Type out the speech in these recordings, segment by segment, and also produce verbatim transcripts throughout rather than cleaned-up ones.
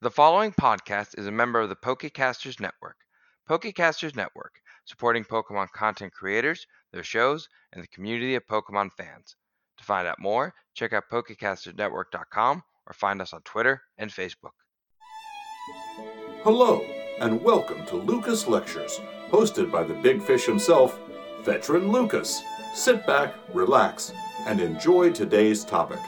The following podcast is a member of the Pokecasters Network. Pokecasters Network, supporting Pokemon content creators, their shows, and the community of Pokemon fans. To find out more, check out Pokecasters Network dot com or find us on Twitter and Facebook. Hello, and welcome to Lucas Lectures, hosted by the big fish himself, Veteran Lucas. Sit back, relax, and enjoy today's topic.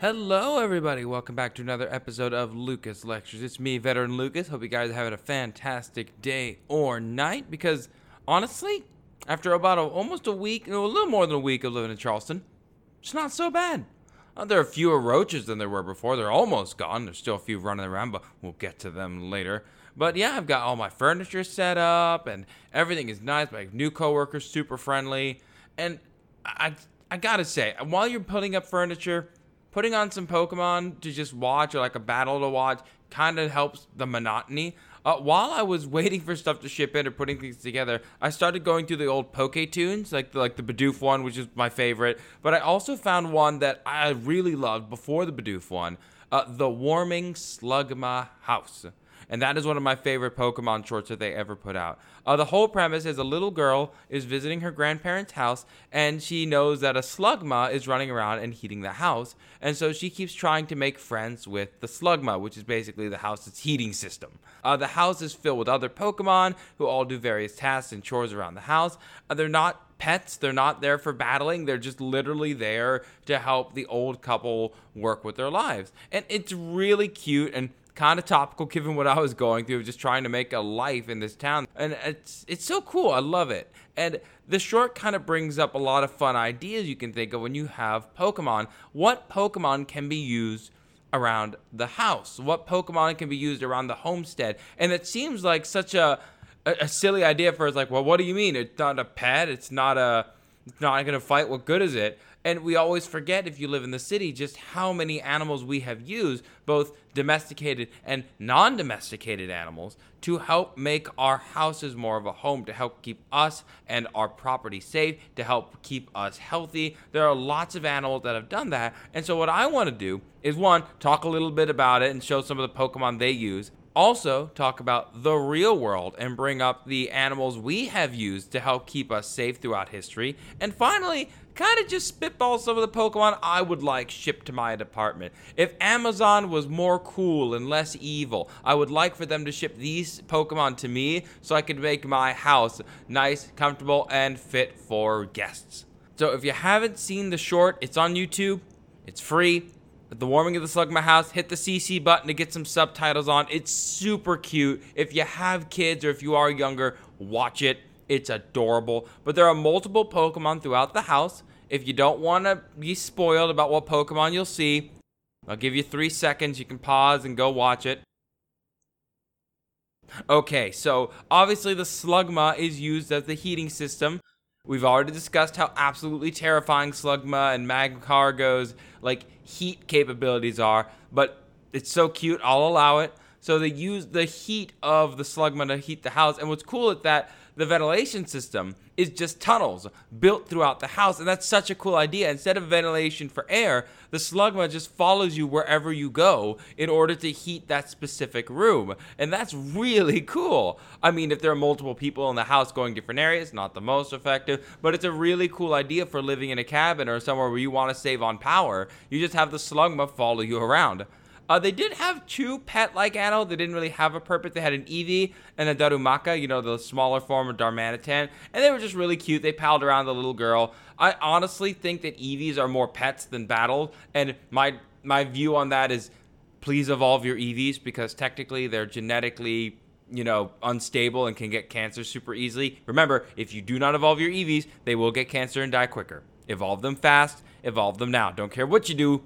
Hello everybody, welcome back to another episode of Lucas Lectures. It's me, Veteran Lucas. Hope you guys are having a fantastic day or night, because honestly, after about a, almost a week, no, a little more than a week of living in Charleston, it's not so bad. Uh, there are fewer roaches than there were before. They're almost gone. There's still a few running around, but we'll get to them later. But yeah, I've got all my furniture set up, and everything is nice. My new coworker's super friendly. And I, I gotta say, while you're putting up furniture, putting on some Pokemon to just watch, or like a battle to watch, kind of helps the monotony. Uh, while I was waiting for stuff to ship in or putting things together, I started going through the old Poketunes, like the, like the Bidoof one, which is my favorite. But I also found one that I really loved before the Bidoof one, uh, the Warming Slugma House. And that is one of my favorite Pokemon shorts that they ever put out. Uh, the whole premise is a little girl is visiting her grandparents' house, and she knows that a Slugma is running around and heating the house. And so she keeps trying to make friends with the Slugma, which is basically the house's heating system. Uh, the house is filled with other Pokemon who all do various tasks and chores around the house. Uh, they're not pets, they're not there for battling, they're just literally there to help the old couple work with their lives. And it's really cute and kind of topical given what I was going through, just trying to make a life in this town. And it's it's so cool. I love it. And the short kind of brings up a lot of fun ideas you can think of when you have Pokemon. What Pokemon can be used around the house? What Pokemon can be used around the homestead? And it seems like such a a, a silly idea for us. Like, well, what do you mean? It's not a pet. It's not a it's not going to fight. What good is it? And we always forget, if you live in the city, just how many animals we have used, both domesticated and non-domesticated animals, to help make our houses more of a home, to help keep us and our property safe, to help keep us healthy. There are lots of animals that have done that. And so what I want to do is, one, talk a little bit about it and show some of the Pokemon they use. Also, talk about the real world and bring up the animals we have used to help keep us safe throughout history. And finally, kind of just spitball some of the Pokemon I would like shipped to my department. If Amazon was more cool and less evil, I would like for them to ship these Pokemon to me so I could make my house nice, comfortable, and fit for guests. So if you haven't seen the short, it's on YouTube. It's free. At the Warming of the Slugma House, hit the C C button to get some subtitles on. It's super cute. If you have kids or if you are younger, watch it. It's adorable. But there are multiple Pokemon throughout the house. If you don't want to be spoiled about what Pokemon you'll see, I'll give you three seconds. You can pause and go watch it. Okay, so obviously the Slugma is used as the heating system. We've already discussed how absolutely terrifying Slugma and Magcargo's, like, heat capabilities are, but it's so cute, I'll allow it. So they use the heat of the Slugma to heat the house, and what's cool is that the ventilation system is just tunnels built throughout the house, and that's such a cool idea. Instead of ventilation for air, the Slugma just follows you wherever you go in order to heat that specific room, and that's really cool. I mean, if there are multiple people in the house going different areas, not the most effective, but it's a really cool idea for living in a cabin or somewhere where you want to save on power. You just have the Slugma follow you around. Uh, they did have two pet-like animals. They didn't really have a purpose. They had an Eevee and a Darumaka, you know, the smaller form of Darmanitan. And they were just really cute. They palled around the little girl. I honestly think that Eevees are more pets than battles. And my my view on that is, please evolve your Eevees, because technically they're genetically, you know, unstable and can get cancer super easily. Remember, if you do not evolve your Eevees, they will get cancer and die quicker. Evolve them fast. Evolve them now. Don't care what you do.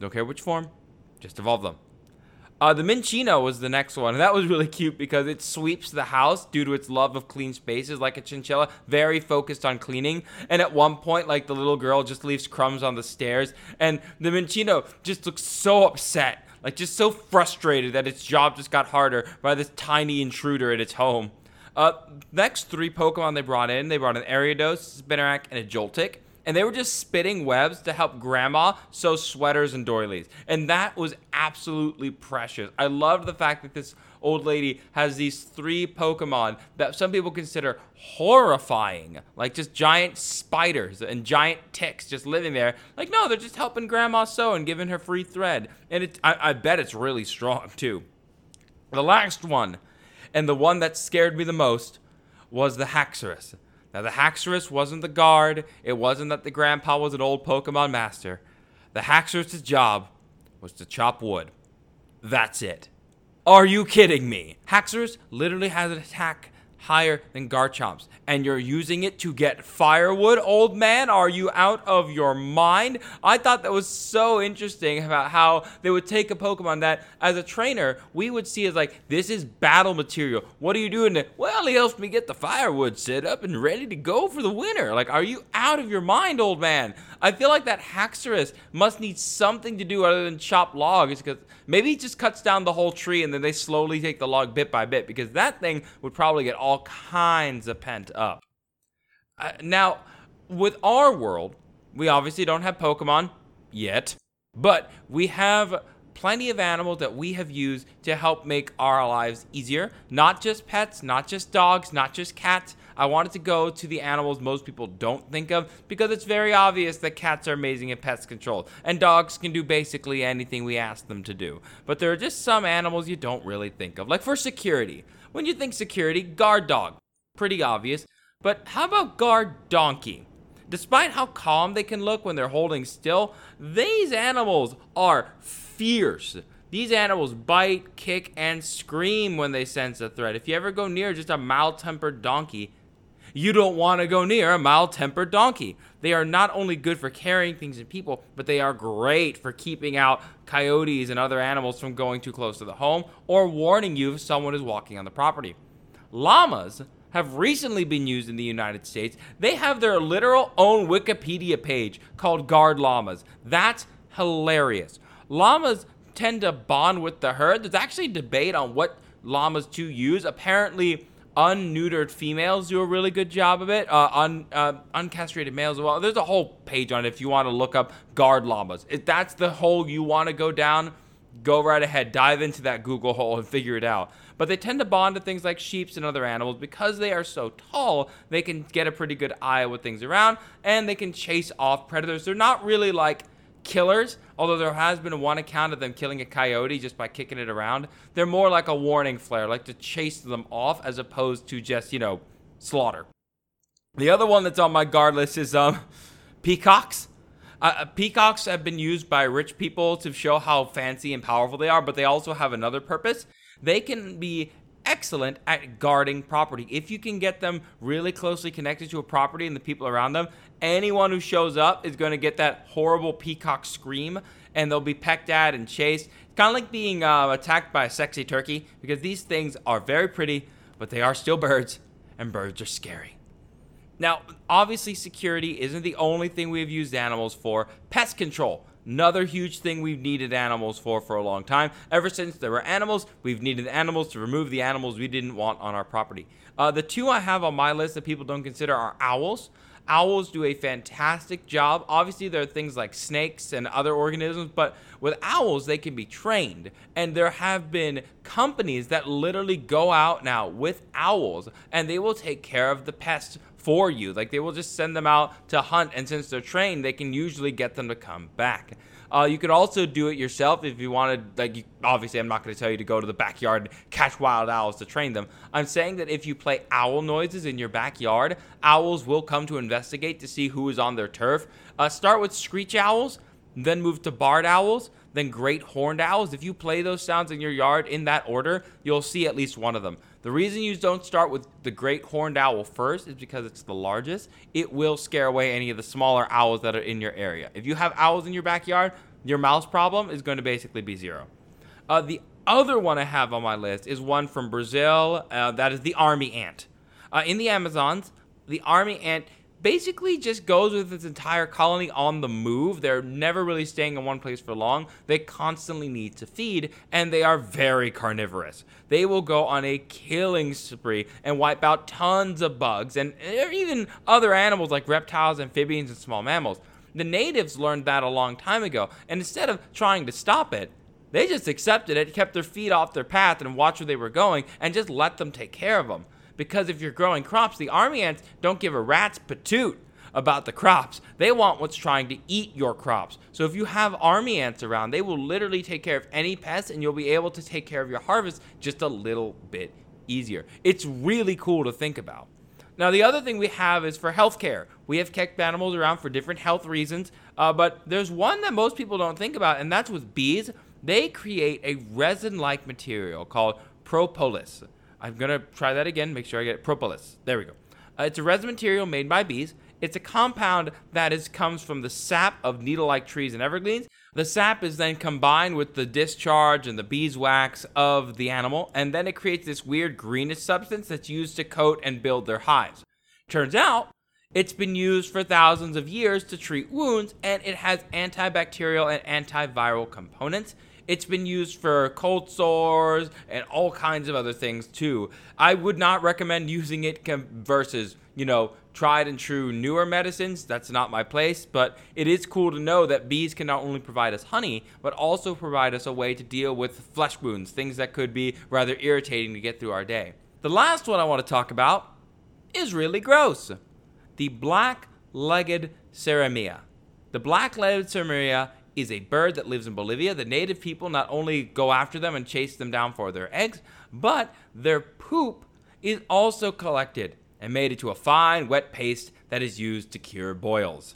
Don't care which form. Just evolve them. Uh, the Mincino was the next one. And that was really cute because it sweeps the house due to its love of clean spaces, like a chinchilla, very focused on cleaning. And at one point, like, the little girl just leaves crumbs on the stairs. And the Mincino just looks so upset, like just so frustrated that its job just got harder by this tiny intruder at its home. Uh, next three Pokemon they brought in, they brought an Ariados, Spinarak, and a Joltik. and they were just spitting webs to help grandma sew sweaters and doilies. And that was absolutely precious. I loved the fact that this old lady has these three Pokemon that some people consider horrifying, like just giant spiders and giant ticks just living there. Like, no, they're just helping grandma sew and giving her free thread. And it, I, I bet it's really strong too. The last one, and the one that scared me the most, was the Haxorus. Now, the Haxorus wasn't the guard. It wasn't that the grandpa was an old Pokemon master. The Haxorus' job was to chop wood. That's it. Are you kidding me? Haxorus literally has an attack higher than Garchomp's, and you're using it to get firewood, old man? Are you out of your mind? I thought that was so interesting about how they would take a Pokemon that, as a trainer, we would see as like, this is battle material. What are you doing there? Well, he helps me get the firewood set up and ready to go for the winter. Like, are you out of your mind, old man? I feel like that Haxorus must need something to do other than chop logs, because maybe he just cuts down the whole tree and then they slowly take the log bit by bit, because that thing would probably get all all kinds of pent up. Uh, now, with our world, we obviously don't have Pokemon yet, but we have plenty of animals that we have used to help make our lives easier. Not just pets, not just dogs, not just cats. I wanted to go to the animals most people don't think of, because it's very obvious that cats are amazing at pest control, and dogs can do basically anything we ask them to do. But there are just some animals you don't really think of, like for security. When you think security, guard dog, pretty obvious. But how about guard donkey? Despite how calm they can look when they're holding still, these animals are fierce. These animals bite, kick, and scream when they sense a threat. If you ever go near just a mild-tempered donkey, you don't want to go near a mild-tempered donkey. They are not only good for carrying things and people, but they are great for keeping out coyotes and other animals from going too close to the home or warning you if someone is walking on the property. Llamas have recently been used in the United States. They have their literal own Wikipedia page called Guard Llamas. That's hilarious. Llamas tend to bond with the herd. There's actually debate on what llamas to use. Apparently, unneutered females do a really good job of it. Uh, un, uh, uncastrated males as well. There's a whole page on it if you want to look up guard llamas. If that's the hole you want to go down, go right ahead. Dive into that Google hole and figure it out. But they tend to bond to things like sheep and other animals. Because they are so tall, they can get a pretty good eye with things around, and they can chase off predators. They're not really like killers, although there has been one account of them killing a coyote just by kicking it around. They're more like a warning flare, like to chase them off as opposed to just, you know, slaughter. The other one that's on my guard list is um, peacocks. Uh, peacocks have been used by rich people to show how fancy and powerful they are, but they also have another purpose. They can be excellent at guarding property. If you can get them really closely connected to a property and the people around them, anyone who shows up is going to get that horrible peacock scream, and they'll be pecked at and chased. It's kind of like being uh, attacked by a sexy turkey, because these things are very pretty, but they are still birds, and birds are scary. Now, obviously, security isn't the only thing we've used animals for. Pest control. Another huge thing we've needed animals for for a long time. Ever since there were animals, we've needed animals to remove the animals we didn't want on our property. Uh, the two I have on my list that people don't consider are owls. Owls do a fantastic job. Obviously, there are things like snakes and other organisms, but with owls, they can be trained. And there have been companies that literally go out now with owls, and they will take care of the pests for you. Like, they will just send them out to hunt, and since they're trained, they can usually get them to come back. Uh, you could also do it yourself if you wanted. Like, you, obviously, I'm not going to tell you to go to the backyard and catch wild owls to train them. I'm saying that if you play owl noises in your backyard, owls will come to investigate to see who is on their turf. Uh, start with screech owls, then move to barred owls, then great horned owls. If you play those sounds in your yard in that order, you'll see at least one of them. The reason you don't start with the great horned owl first is because it's the largest. It will scare away any of the smaller owls that are in your area. If you have owls in your backyard, your mouse problem is going to basically be zero. Uh, the other one I have on my list is one from Brazil. Uh, that is the army ant. Uh, in the Amazons, the army ant basically just goes with its entire colony on the move. They're never really staying in one place for long. They constantly need to feed, and they are very carnivorous. They will go on a killing spree and wipe out tons of bugs and even other animals like reptiles, amphibians, and small mammals. The natives learned that a long time ago, and instead of trying to stop it, they just accepted it, kept their feet off their path and watched where they were going, and just let them take care of them. Because if you're growing crops, the army ants don't give a rat's patoot about the crops. They want what's trying to eat your crops. So if you have army ants around, they will literally take care of any pest, and you'll be able to take care of your harvest just a little bit easier. It's really cool to think about. Now, the other thing we have is for healthcare. We have kept animals around for different health reasons, uh, but there's one that most people don't think about, and that's with bees. They create a resin-like material called propolis. I'm going to try that again, make sure I get it. Propolis. There we go. Uh, it's a resin material made by bees. It's a compound that is comes from the sap of needle-like trees and evergreens. The sap is then combined with the discharge and the beeswax of the animal, and then it creates this weird greenish substance that's used to coat and build their hives. Turns out, it's been used for thousands of years to treat wounds, and it has antibacterial and antiviral components. It's been used for cold sores and all kinds of other things too. I would not recommend using it versus, you know, tried and true newer medicines. That's not my place, but it is cool to know that bees can not only provide us honey, but also provide us a way to deal with flesh wounds, things that could be rather irritating to get through our day. The last one I want to talk about is really gross. The black-legged ceramea. The black-legged ceramea is a bird that lives in Bolivia. The native people not only go after them and chase them down for their eggs, but their poop is also collected and made into a fine, wet paste that is used to cure boils.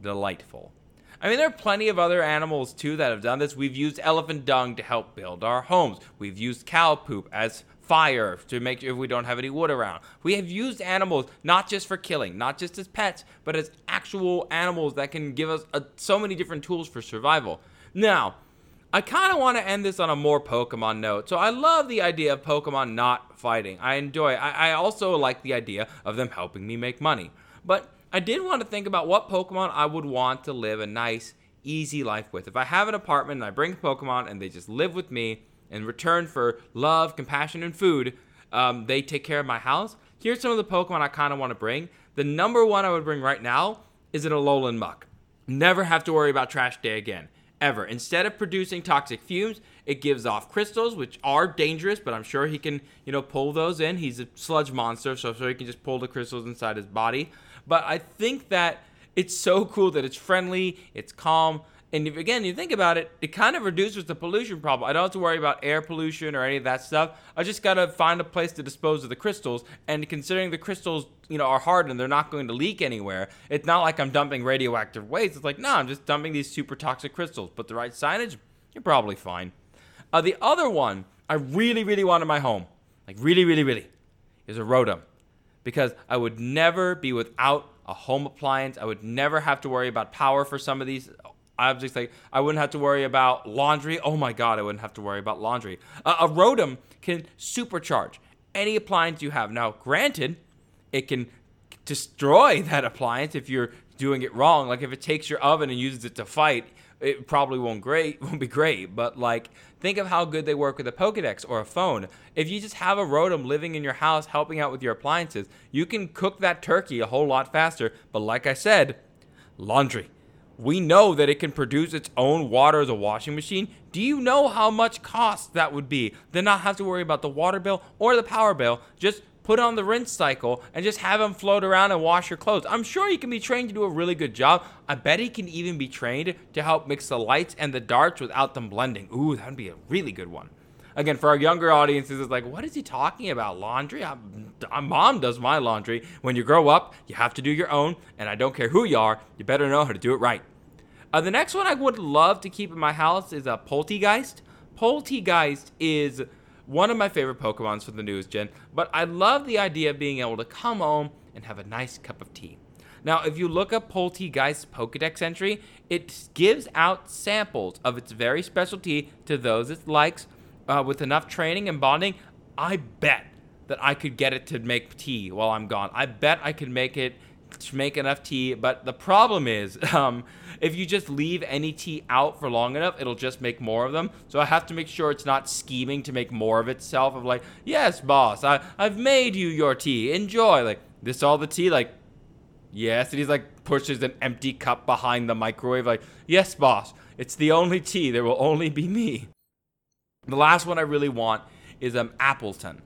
Delightful. I mean, there are plenty of other animals, too, that have done this. We've used elephant dung to help build our homes. We've used cow poop as fire to make sure we don't have any wood around. We have used animals not just for killing, not just as pets, but as actual animals that can give us a, so many different tools for survival. Now, I kind of want to end this on a more Pokemon note. So I love the idea of Pokemon not fighting. I enjoy it. I, I also like the idea of them helping me make money. But I did want to think about what Pokemon I would want to live a nice, easy life with. If I have an apartment and I bring Pokemon and they just live with me, in return for love, compassion, and food, um, they take care of my house. Here's some of the Pokemon I kind of want to bring. The number one I would bring right now is an Alolan Muk. Never have to worry about trash day again, ever. Instead of producing toxic fumes, it gives off crystals, which are dangerous, but I'm sure he can, you know, pull those in. He's a sludge monster, so, so he can just pull the crystals inside his body. But I think that it's so cool that it's friendly, it's calm, and if, again, you think about it, it kind of reduces the pollution problem. I don't have to worry about air pollution or any of that stuff. I just got to find a place to dispose of the crystals. And considering the crystals, you know, are hard and they're not going to leak anywhere, it's not like I'm dumping radioactive waste. It's like, no, I'm just dumping these super toxic crystals. But the right signage, you're probably fine. Uh, the other one I really, really want in my home, like really, really, really, is a Rotom. Because I would never be without a home appliance. I would never have to worry about power for some of these I'm just like, I wouldn't have to worry about laundry. Oh my God, I wouldn't have to worry about laundry. Uh, a Rotom can supercharge any appliance you have. Now, granted, it can destroy that appliance if you're doing it wrong. Like if it takes your oven and uses it to fight, it probably won't great, won't be great. But like, think of how good they work with a Pokedex or a phone. If you just have a Rotom living in your house, helping out with your appliances, you can cook that turkey a whole lot faster. But like I said, laundry. We know that it can produce its own water as a washing machine. Do you know how much cost that would be? Then not have to worry about the water bill or the power bill. Just put on the rinse cycle and just have him float around and wash your clothes. I'm sure he can be trained to do a really good job. I bet he can even be trained to help mix the lights and the darks without them blending. Ooh, that would be a really good one. Again, for our younger audiences, it's like, what is he talking about? Laundry? I'm, I'm, mom does my laundry. When you grow up, you have to do your own, and I don't care who you are, you better know how to do it right. Uh, the next one I would love to keep in my house is a Poltegeist. Poltegeist is one of my favorite Pokemons for the newest gen, but I love the idea of being able to come home and have a nice cup of tea. Now, if you look up Poltegeist's Pokedex entry, it gives out samples of its very special tea to those it likes. Uh, with enough training and bonding, I bet that I could get it to make tea while I'm gone. I bet I could make it to make enough tea, but the problem is um, if you just leave any tea out for long enough, it'll just make more of them. So I have to make sure it's not scheming to make more of itself of like, yes, boss, I, I've made you your tea. Enjoy. Like, this all the tea? Like, yes. And he's like, pushes an empty cup behind the microwave. Like, yes, boss, it's the only tea. There will only be me. The last one I really want is um, Appleton.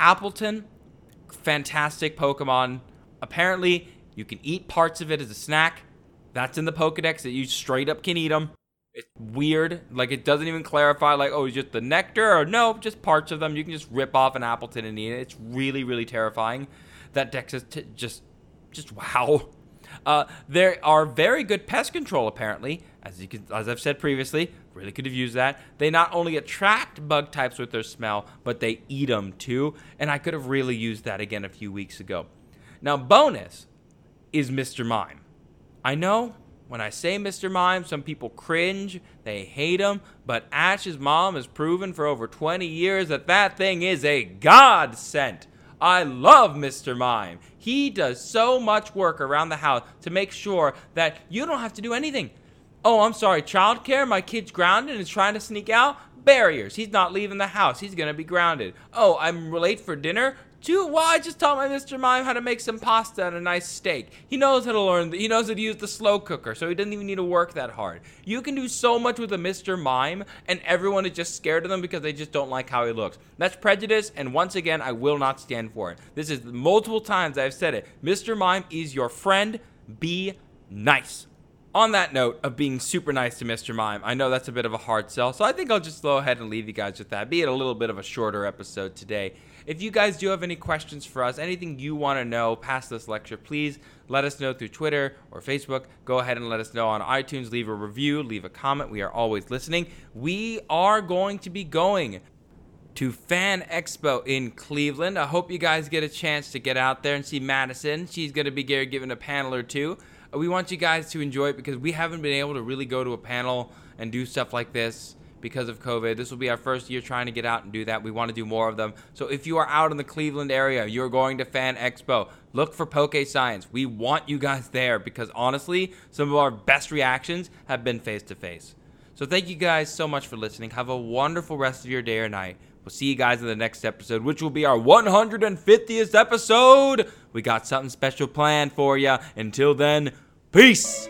Appleton, fantastic Pokemon. Apparently, you can eat parts of it as a snack. That's in the Pokedex, that you straight up can eat them. It's weird. Like, it doesn't even clarify, like, oh, it's just the nectar, or no, just parts of them. You can just rip off an Appleton and eat it. It's really, really terrifying. That dex is t- just, just wow. Uh, there are very good pest control, apparently. As you can, as I've said previously, really could have used that. They not only attract bug types with their smell, but they eat them too. And I could have really used that again a few weeks ago. Now, bonus is Mister Mime. I know when I say Mister Mime, some people cringe, they hate him, but Ash's mom has proven for over twenty years that that thing is a godsend. I love Mister Mime. He does so much work around the house to make sure that you don't have to do anything. Oh, I'm sorry, childcare, my kid's grounded and is trying to sneak out. Barriers, he's not leaving the house, he's gonna be grounded. Oh, I'm late for dinner. Too, well, I just taught my Mister Mime how to make some pasta and a nice steak. He knows how to learn, he knows how to use the slow cooker, so he doesn't even need to work that hard. You can do so much with a Mister Mime, and everyone is just scared of them because they just don't like how he looks. That's prejudice, and once again, I will not stand for it. This is multiple times I've said it. Mister Mime is your friend. Be nice. On that note of being super nice to Mister Mime, I know that's a bit of a hard sell, so I think I'll just go ahead and leave you guys with that, be it a little bit of a shorter episode today. If you guys do have any questions for us, anything you want to know past this lecture, please let us know through Twitter or Facebook. Go ahead and let us know on iTunes. Leave a review, leave a comment. We are always listening. We are going to be going to Fan Expo in Cleveland. I hope you guys get a chance to get out there and see Madison. She's going to be giving a panel or two. We want you guys to enjoy it because we haven't been able to really go to a panel and do stuff like this because of COVID. This will be our first year trying to get out and do that. We want to do more of them. So if you are out in the Cleveland area, you're going to Fan Expo, look for Poke Science. We want you guys there because honestly, some of our best reactions have been face-to-face. So thank you guys so much for listening. Have a wonderful rest of your day or night. We'll see you guys in the next episode, which will be our one hundred fiftieth episode. We got something special planned for you. Until then, peace.